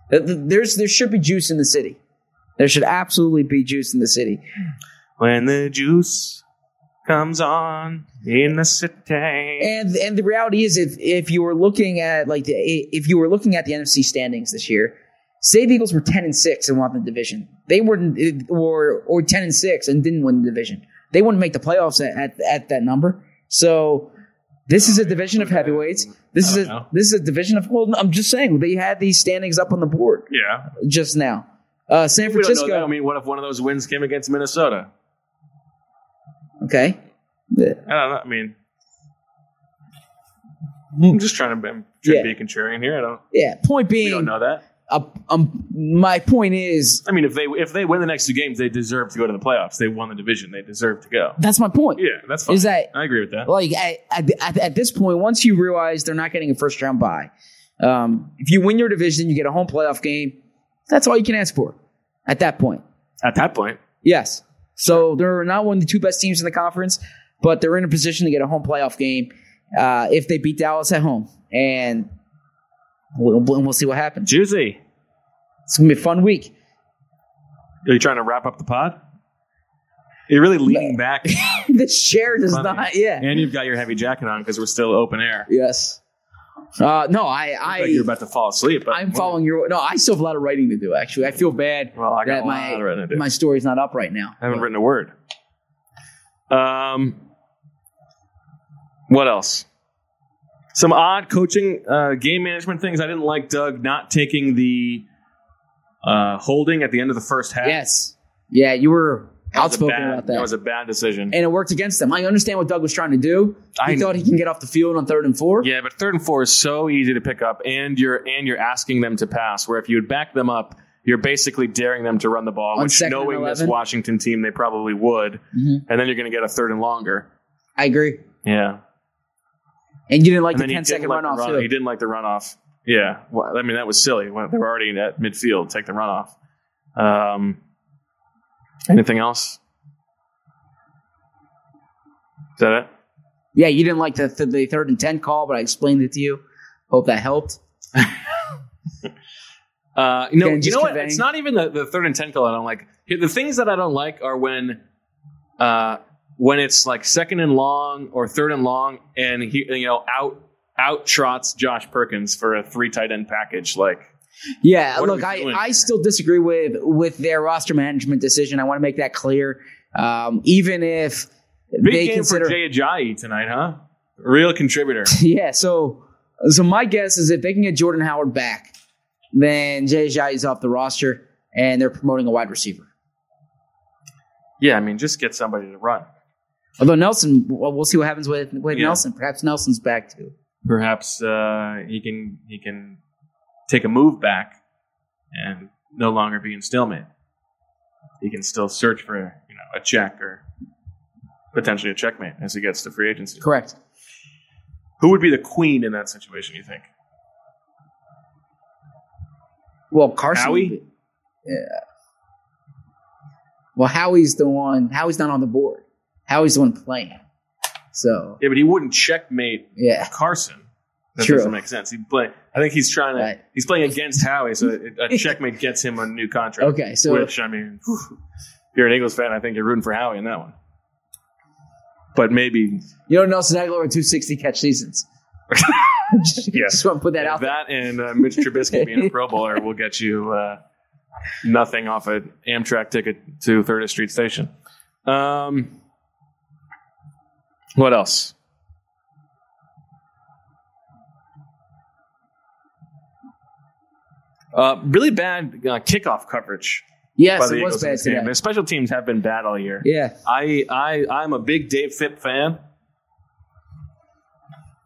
There should be juice in the city. There should absolutely be juice in the city. When the juice comes on in the city, and the reality is, if you were looking at the NFC standings this year, say the Eagles were 10-6 and won the division, they wouldn't, or 10-6 and didn't win the division, they wouldn't make the playoffs at that number. So this is a division of heavyweights. This is a division of. Well, I'm just saying they had these standings up on the board. Yeah, just now. San Francisco. We don't know that. I mean, what if one of those wins came against Minnesota? Okay. I don't know. I mean, I'm just trying to be contrarian here. I don't. Yeah. Point being, we don't know that. My point is, I mean, if they win the next two games, they deserve to go to the playoffs. They won the division. They deserve to go. That's my point. Yeah, that's fine. Is that I agree with that. Like at this point, once you realize they're not getting a first round bye, if you win your division, you get a home playoff game. That's all you can ask for at that point. At that point, yes. So they're not one of the two best teams in the conference, but they're in a position to get a home playoff game if they beat Dallas at home. And we'll see what happens. Juicy. It's going to be a fun week. Are you trying to wrap up the pod? You're really leaning back. The chair does not, yeah. And you've got your heavy jacket on because we're still open air. Yes. No, I like you're about to fall asleep. But I'm following your... No, I still have a lot of writing to do, actually. I feel bad that my story's not up right now. I haven't written a word. What else? Some odd coaching game management things. I didn't like Doug not taking the holding at the end of the first half. Yes. Yeah, you were outspoken about that. That was a bad decision. And it worked against them. I understand what Doug was trying to do. He thought he can get off the field on 3rd and 4. Yeah, but 3rd and 4 is so easy to pick up, and you're asking them to pass, where if you would back them up, you're basically daring them to run the ball, which knowing this Washington team, they probably would. Mm-hmm. And then you're going to get a 3rd and longer. I agree. Yeah. And you didn't like the 10-second runoff, too. He didn't like the runoff. Yeah. Well, I mean, that was silly. They were already at midfield. Take the runoff. Anything else? Is that it? Yeah, you didn't like the 3rd and 10 call, but I explained it to you. Hope that helped. You know what? It's not even the 3rd and 10 call I don't like. The things that I don't like are when it's like 2nd and long or 3rd and long, and he out trots Josh Perkins for a 3 tight end package. Like, yeah, look, I still disagree with their roster management decision. I want to make that clear. Even if they consider for Jay Ajayi tonight, huh? Real contributor. Yeah. So my guess is if they can get Jordan Howard back, then Jay Ajayi is off the roster, and they're promoting a wide receiver. Yeah, I mean, just get somebody to run. Although Nelson, we'll see what happens with Nelson. Perhaps Nelson's back too. Perhaps he can take a move back and no longer be in Stillman. He can still search for a check or potentially a checkmate as he gets to free agency. Correct. Who would be the queen in that situation, you think? Well, Carson. Howie? Yeah. Well, Howie's the one. Howie's not on the board. Howie's the one playing. So yeah, but he wouldn't checkmate Carson. That doesn't make sense. I think he's trying to. Right. He's playing against Howie, so a checkmate gets him a new contract. Okay, so which I mean, if you're an Eagles fan, I think you're rooting for Howie in that one. But maybe Nelson Aguilar with 260 catch seasons. Yes, just want to put that out there. That and Mitch Trubisky being a Pro Bowler will get you nothing off an Amtrak ticket to 30th Street Station. What else? Really bad kickoff coverage. Yes, it was bad today. Their special teams have been bad all year. Yeah, I'm a big Dave Phipp fan.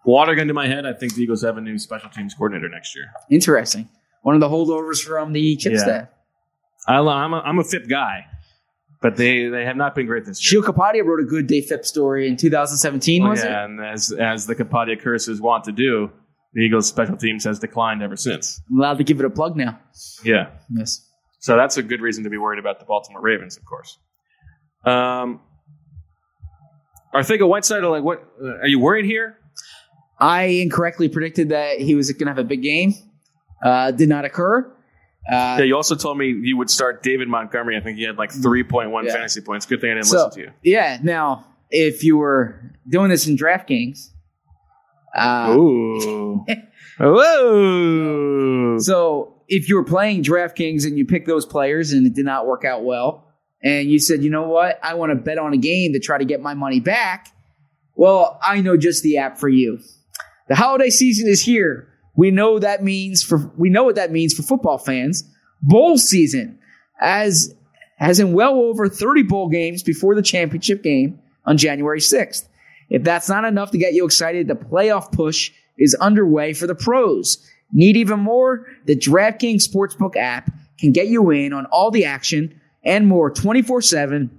Water gun to my head, I think the Eagles have a new special teams coordinator next year. Interesting. One of the holdovers from the Chip staff. I'm a Phipp guy, but they have not been great this year. Sheil Kapadia wrote a good Dave Phipp story in 2017, wasn't it? Yeah, and as the Kapadia curses want to do, the Eagles' special teams has declined ever since. I'm allowed to give it a plug now. Yeah. Yes. So that's a good reason to be worried about the Baltimore Ravens, of course. Arcega-Whiteside, like, what? Are you worried here? I incorrectly predicted that he was going to have a big game. Did not occur. Yeah, you also told me you would start David Montgomery. I think he had like 3.1 fantasy points. Good thing I didn't listen to you. Yeah. Now, if you were doing this in DraftKings. Ooh. Whoa. So if you were playing DraftKings and you picked those players and it did not work out well, and you said, you know what, I want to bet on a game to try to get my money back, well, I know just the app for you. The holiday season is here. We know what that means for football fans. Bowl season, as in well over 30 bowl games before the championship game on January 6th. If that's not enough to get you excited, the playoff push is underway for the pros. Need even more? The DraftKings Sportsbook app can get you in on all the action and more 24/7,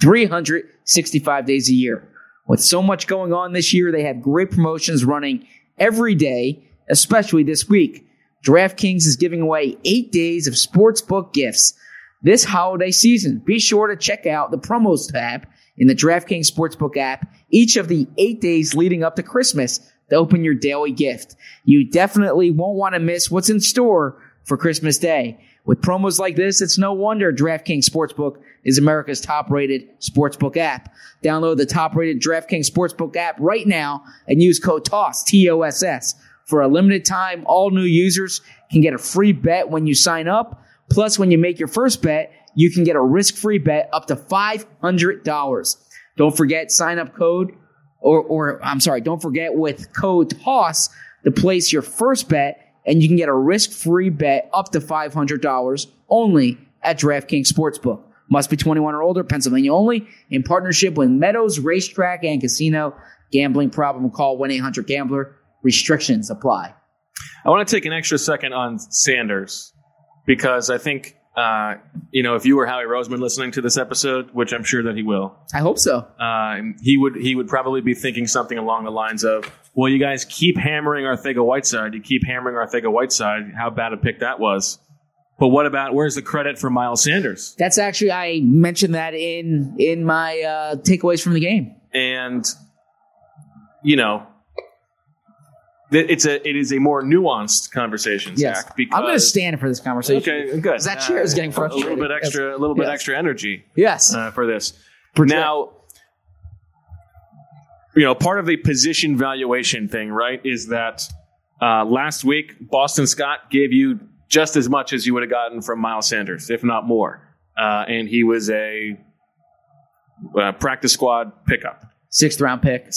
365 days a year. With so much going on this year, they have great promotions running every day, especially this week. DraftKings is giving away 8 days of sportsbook gifts this holiday season. Be sure to check out the promos tab in the DraftKings Sportsbook app each of the 8 days leading up to Christmas to open your daily gift. You definitely won't want to miss what's in store for Christmas Day. With promos like this, it's no wonder DraftKings Sportsbook is America's top-rated sportsbook app. Download the top-rated DraftKings Sportsbook app right now and use code TOSS, T-O-S-S. For a limited time, all new users can get a free bet when you sign up. Plus, when you make your first bet, you can get a risk-free bet up to $500. Don't forget, don't forget with code TOSS to place your first bet, and you can get a risk-free bet up to $500 only at DraftKings Sportsbook. Must be 21 or older, Pennsylvania only, in partnership with Meadows Racetrack and Casino. Gambling problem? Call 1-800-GAMBLER. Restrictions apply. I want to take an extra second on Sanders because I think, if you were Howie Roseman listening to this episode, which I'm sure that he will. I hope so. He would probably be thinking something along the lines of, well, you guys keep hammering Arcega-Whiteside. You keep hammering Arcega-Whiteside. How bad a pick that was. But what about, where's the credit for Miles Sanders? That's actually, I mentioned that in my takeaways from the game. And, it is a more nuanced conversation, yes. Zach. Because, I'm going to stand for this conversation. Okay, good. That chair is getting frustrated. A little bit extra energy. Yes. For this. Project. Now, part of the position valuation thing, right, is that last week Boston Scott gave you just as much as you would have gotten from Miles Sanders, if not more, and he was a practice squad pickup. Sixth round pick.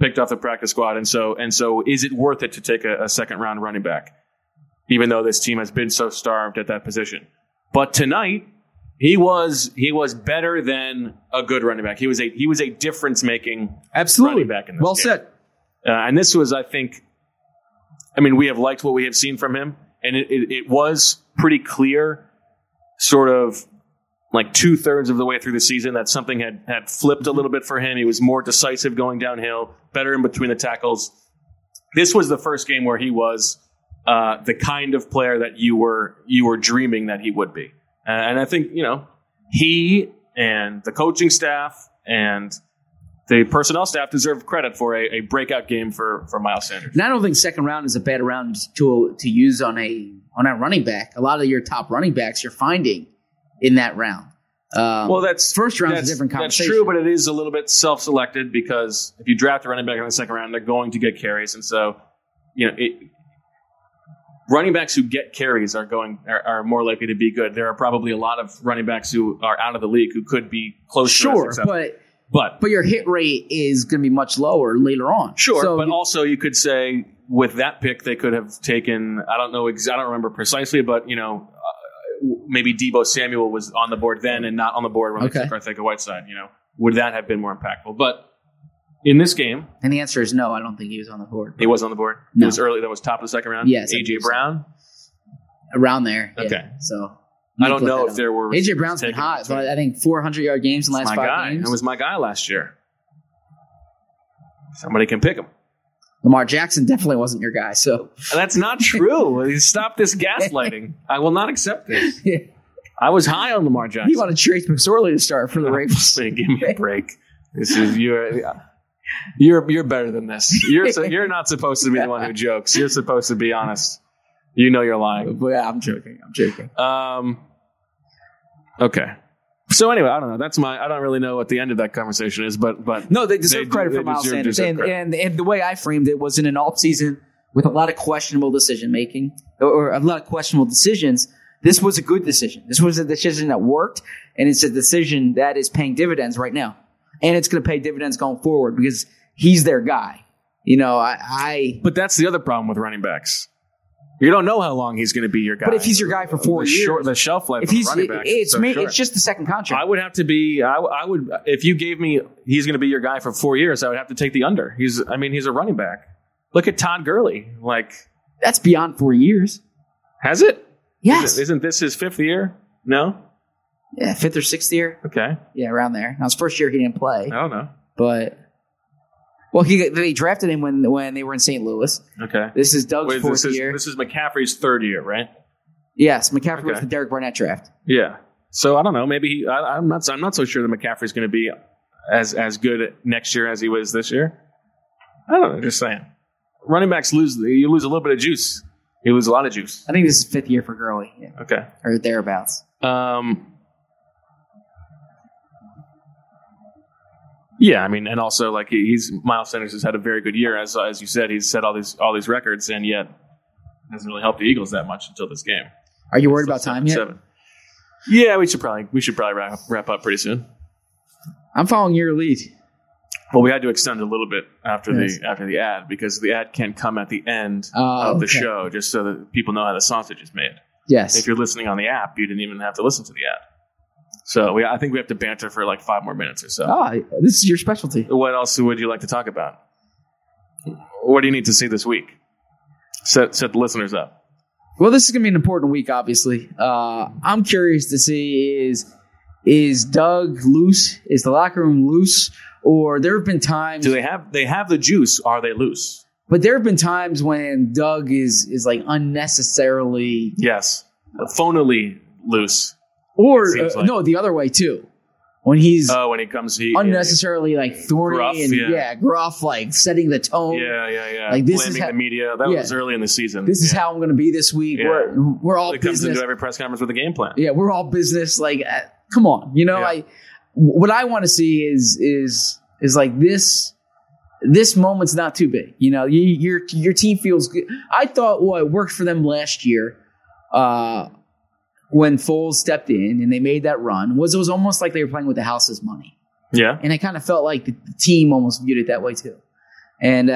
Picked off the practice squad, and so is it worth it to take a second-round running back, even though this team has been so starved at that position? But tonight, he was better than a good running back. He was a difference-making running back in this game. Well said. And this was, I mean, we have liked what we have seen from him, and it was pretty clear, sort of like two-thirds of the way through the season, that something had flipped a little bit for him. He was more decisive going downhill, better in between the tackles. This was the first game where he was the kind of player that you were dreaming that he would be. And I think, he and the coaching staff and the personnel staff deserve credit for a breakout game for Miles Sanders. And I don't think second round is a bad round to use on a running back. A lot of your top running backs you're finding in that round. First round is a different conversation. That's true, but it is a little bit self-selected because if you draft a running back in the second round, they're going to get carries. And so, running backs who get carries are more likely to be good. There are probably a lot of running backs who are out of the league who could be close to success. But your hit rate is going to be much lower later on. Sure, so also you could say with that pick they could have taken, I don't remember precisely, but maybe Deebo Samuel was on the board then and not on the board when they took Arcega-Whiteside. Would that have been more impactful? But in this game, and the answer is no. I don't think he was on the board. He was on the board. No. It was early. That was top of the second round. Yes, AJ Brown, around there. Okay, yeah. So I don't know if there were AJ Brown's been hot. I think 400-yard games in the last 5 games. It was my guy last year. Somebody can pick him. Lamar Jackson definitely wasn't your guy, so. That's not true. Stop this gaslighting. I will not accept this. Yeah. I was high on Lamar Jackson. You wanted Trace McSorley to start for the Ravens. Give me a break. This is you're better than this. You're not supposed to be the one who jokes. You're supposed to be honest. You know you're lying. But yeah, I'm joking. Okay. So anyway, I don't know. I don't really know what the end of that conversation is, but no, they deserve credit for Miles Sanders, and the way I framed it was in an off season with a lot of questionable decision making or a lot of questionable decisions. This was a good decision. This was a decision that worked, and it's a decision that is paying dividends right now, and it's going to pay dividends going forward because he's their guy. But that's the other problem with running backs. You don't know how long he's going to be your guy. But if he's your guy for 4 years, the shelf life of running back. It's just the second contract. I would have to be. I would if you gave me he's going to be your guy for 4 years. I would have to take the under. He's a running back. Look at Todd Gurley. Like, that's beyond 4 years. Has it? Yes. Isn't this his fifth year? No? Yeah, fifth or sixth year. Okay. Yeah, around there. Now, his first year, he didn't play. I don't know. But, well, they drafted him when they were in St. Louis. Okay. This is Doug's fourth year. This is McCaffrey's third year, right? Yes, McCaffrey was the Derek Barnett draft. Yeah. So, I don't know. Maybe I'm not so sure that McCaffrey's going to be as good next year as he was this year. I don't know. Just saying. Running backs lose a little bit of juice. You lose a lot of juice. I think this is fifth year for Gurley. Yeah. Okay. Or thereabouts. Yeah, I mean, and also like Miles Sanders has had a very good year, as you said, he's set all these records, and yet it hasn't really helped the Eagles that much until this game. Are you worried about time yet? Seven. Yeah, we should probably wrap up pretty soon. I'm following your lead. Well, we had to extend a little bit after the ad because the ad can come at the end of the show, just so that people know how the sausage is made. Yes. If you're listening on the app, you didn't even have to listen to the ad. So I think we have to banter for like 5 more minutes or so. This is your specialty. What else would you like to talk about? What do you need to see this week? Set the listeners up. Well, this is going to be an important week, obviously. I'm curious to see is Doug loose? Is the locker room loose? Or there have been times... Do they have the juice? Are they loose? But there have been times when Doug is like unnecessarily... Yes. Phonily loose. Or, like. No, the other way, too. When he's unnecessarily like thorny gruff, and gruff, like setting the tone. Yeah. Like this blaming the media. That was early in the season. This is how I'm going to be this week. Yeah. We're all business. It comes into every press conference with a game plan. Yeah, we're all business. Like, come on. You know, what I want to see is like this. This moment's not too big. You know, your team feels good. I thought it worked for them last year. When Foles stepped in and they made that run, it was almost like they were playing with the house's money. Yeah. And I kind of felt like the team almost viewed it that way too. And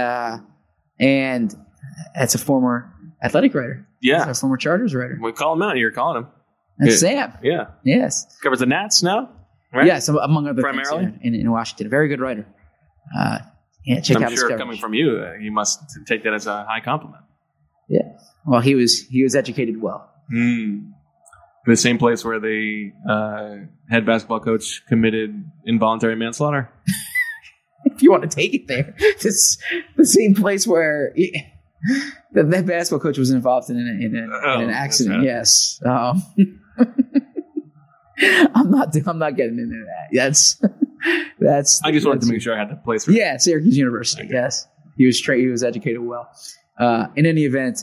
that's a former Athletic writer. Yeah. That's a former Chargers writer. We call him out. You're calling him. That's Sam. Yeah. Yes. Covers the Nats now, right? Yes, among other things in Washington. A very good writer. Check out his coverage. Coming from you, you must take that as a high compliment. Yeah. Well, he was educated well. Mm. The same place where the head basketball coach committed involuntary manslaughter. If you want to take it there, it's the same place where that basketball coach was involved in an accident. Right. Yes, I'm not getting into that. That's. I just wanted to make sure I had the place. Right. Yeah, Syracuse University. Okay. Yes, he was educated well. In any event.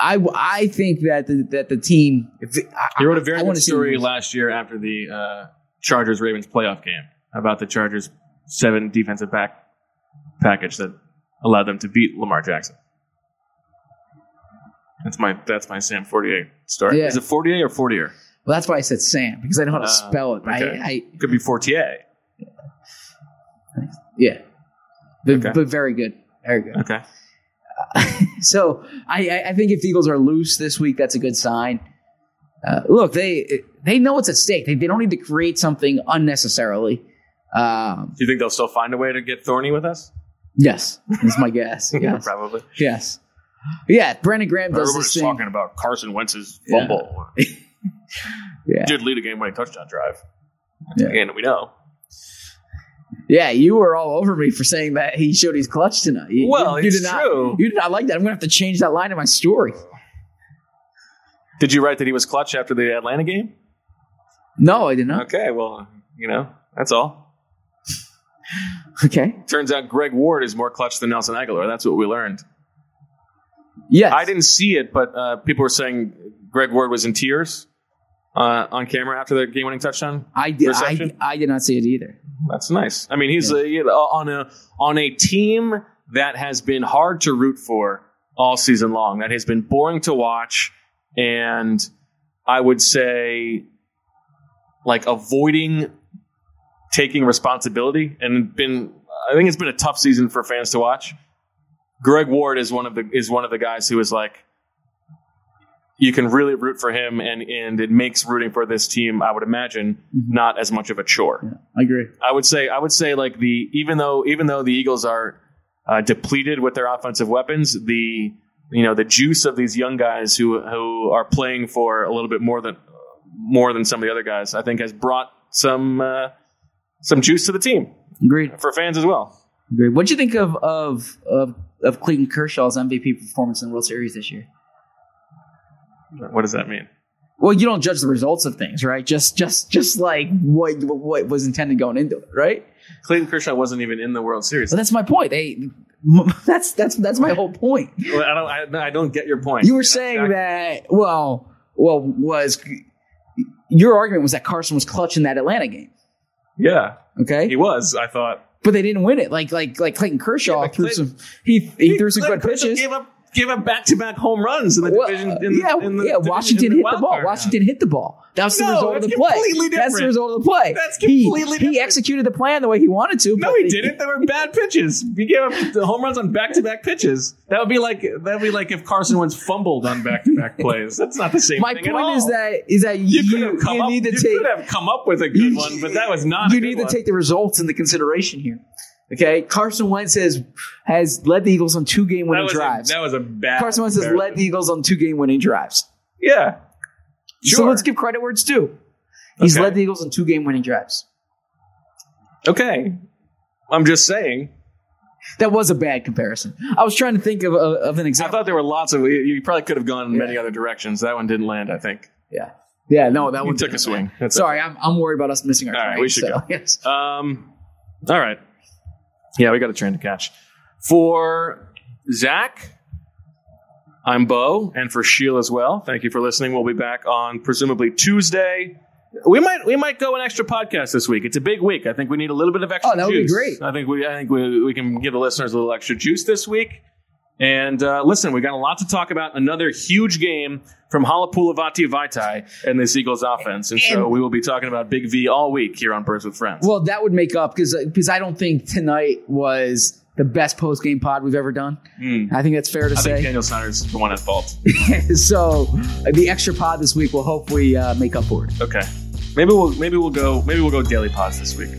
I think that the team... You wrote a very good story last year after the Chargers-Ravens playoff game about the Chargers' 7 defensive back package that allowed them to beat Lamar Jackson. That's my Sam Fortier story. Yeah. Is it Fortier or Fortier? Well, that's why I said Sam, because I don't know how to spell it. Okay. It could be Fortier. Yeah. But very good. Very good. Okay. So I think if the Eagles are loose this week, that's a good sign. Look, they know what's at stake. They don't need to create something unnecessarily. Do you think they'll still find a way to get thorny with us? Yes, that's my guess. Yes. Probably. Yes. Yeah, Brandon Graham does this thing. Everybody's talking about Carson Wentz's fumble. Yeah. Yeah. Did lead a game-winning touchdown drive. And we know. Yeah, you were all over me for saying that he showed his clutch tonight. True. You did not like that. I'm going to have to change that line in my story. Did you write that he was clutch after the Atlanta game? No, I did not. Okay, well, that's all. Okay. Turns out Greg Ward is more clutch than Nelson Aguilar. That's what we learned. Yes. I didn't see it, but people were saying Greg Ward was in tears on camera after the game-winning touchdown. I did not see it either. That's nice. I mean, he's on a team that has been hard to root for all season long, that has been boring to watch, and I would say like avoiding taking responsibility, and I think it's been a tough season for fans to watch. Greg Ward is one of the guys who is like, you can really root for him, and it makes rooting for this team, I would imagine, not as much of a chore. Yeah, I agree. I would say like even though the Eagles are depleted with their offensive weapons, the juice of these young guys who are playing for a little bit more than some of the other guys, I think has brought some juice to the team. Agreed. For fans as well. Agreed. What do you think of Clayton Kershaw's MVP performance in the World Series this year? What does that mean? Well, you don't judge the results of things, right? Just like what was intended going into it, right? Clayton Kershaw wasn't even in the World Series. Well, that's my point. That's my whole point. Well, I don't get your point. You were saying your argument was that Carson was clutch in that Atlanta game. Yeah. Okay. He was. I thought, but they didn't win it. Like Clayton Kershaw threw some good pitches. Gave up back-to-back home runs in the division. Washington hit the ball. Washington hit the ball. That's the result of the play. That's the result of the play. That's completely different. He executed the plan the way he wanted to. No, he didn't. They were bad pitches. He gave up the home runs on back-to-back pitches. That would be like if Carson Wentz fumbled on back-to-back plays. That's not the same thing at all. My point is that you could have come up with a good one, but that was not. You need to take the results into consideration here. Okay, Carson Wentz has led the Eagles on two game-winning drives. That was a bad. Carson Wentz has led the Eagles on two game-winning drives. Yeah, sure. So let's give credit where it's due. He's led the Eagles on two game-winning drives. Okay, I'm just saying that was a bad comparison. I was trying to think of an example. I thought there were lots of. You probably could have gone in many other directions. That one didn't land, I think. Yeah. Yeah. No, that one took a swing. Sorry, I'm worried about us missing our train. All right, we should go. Yes. All right. Yeah, we got a train to catch. For Zach, I'm Bo, and for Sheil as well. Thank you for listening. We'll be back on presumably Tuesday. We might go an extra podcast this week. It's a big week. I think we need a little bit of extra juice. Oh, that would be great. I think we can give the listeners a little extra juice this week. And listen, we got a lot to talk about. Another huge game from Halapoulivaati Vaitai and this Eagles offense. And so we will be talking about Big V all week here on Birds with Friends. Well, that would make up because I don't think tonight was the best post-game pod we've ever done. I think that's fair to say. I think Daniel Snyder is the one at fault. So the extra pod this week will hopefully make up for it. Okay. Maybe we'll go daily pods this week.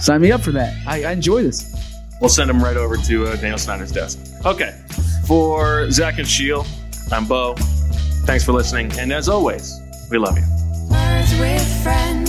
Sign me up for that. I enjoy this. We'll send them right over to Daniel Snyder's desk. Okay. For Zach and Sheil, I'm Bo. Thanks for listening. And as always, we love you. Birds with Friends.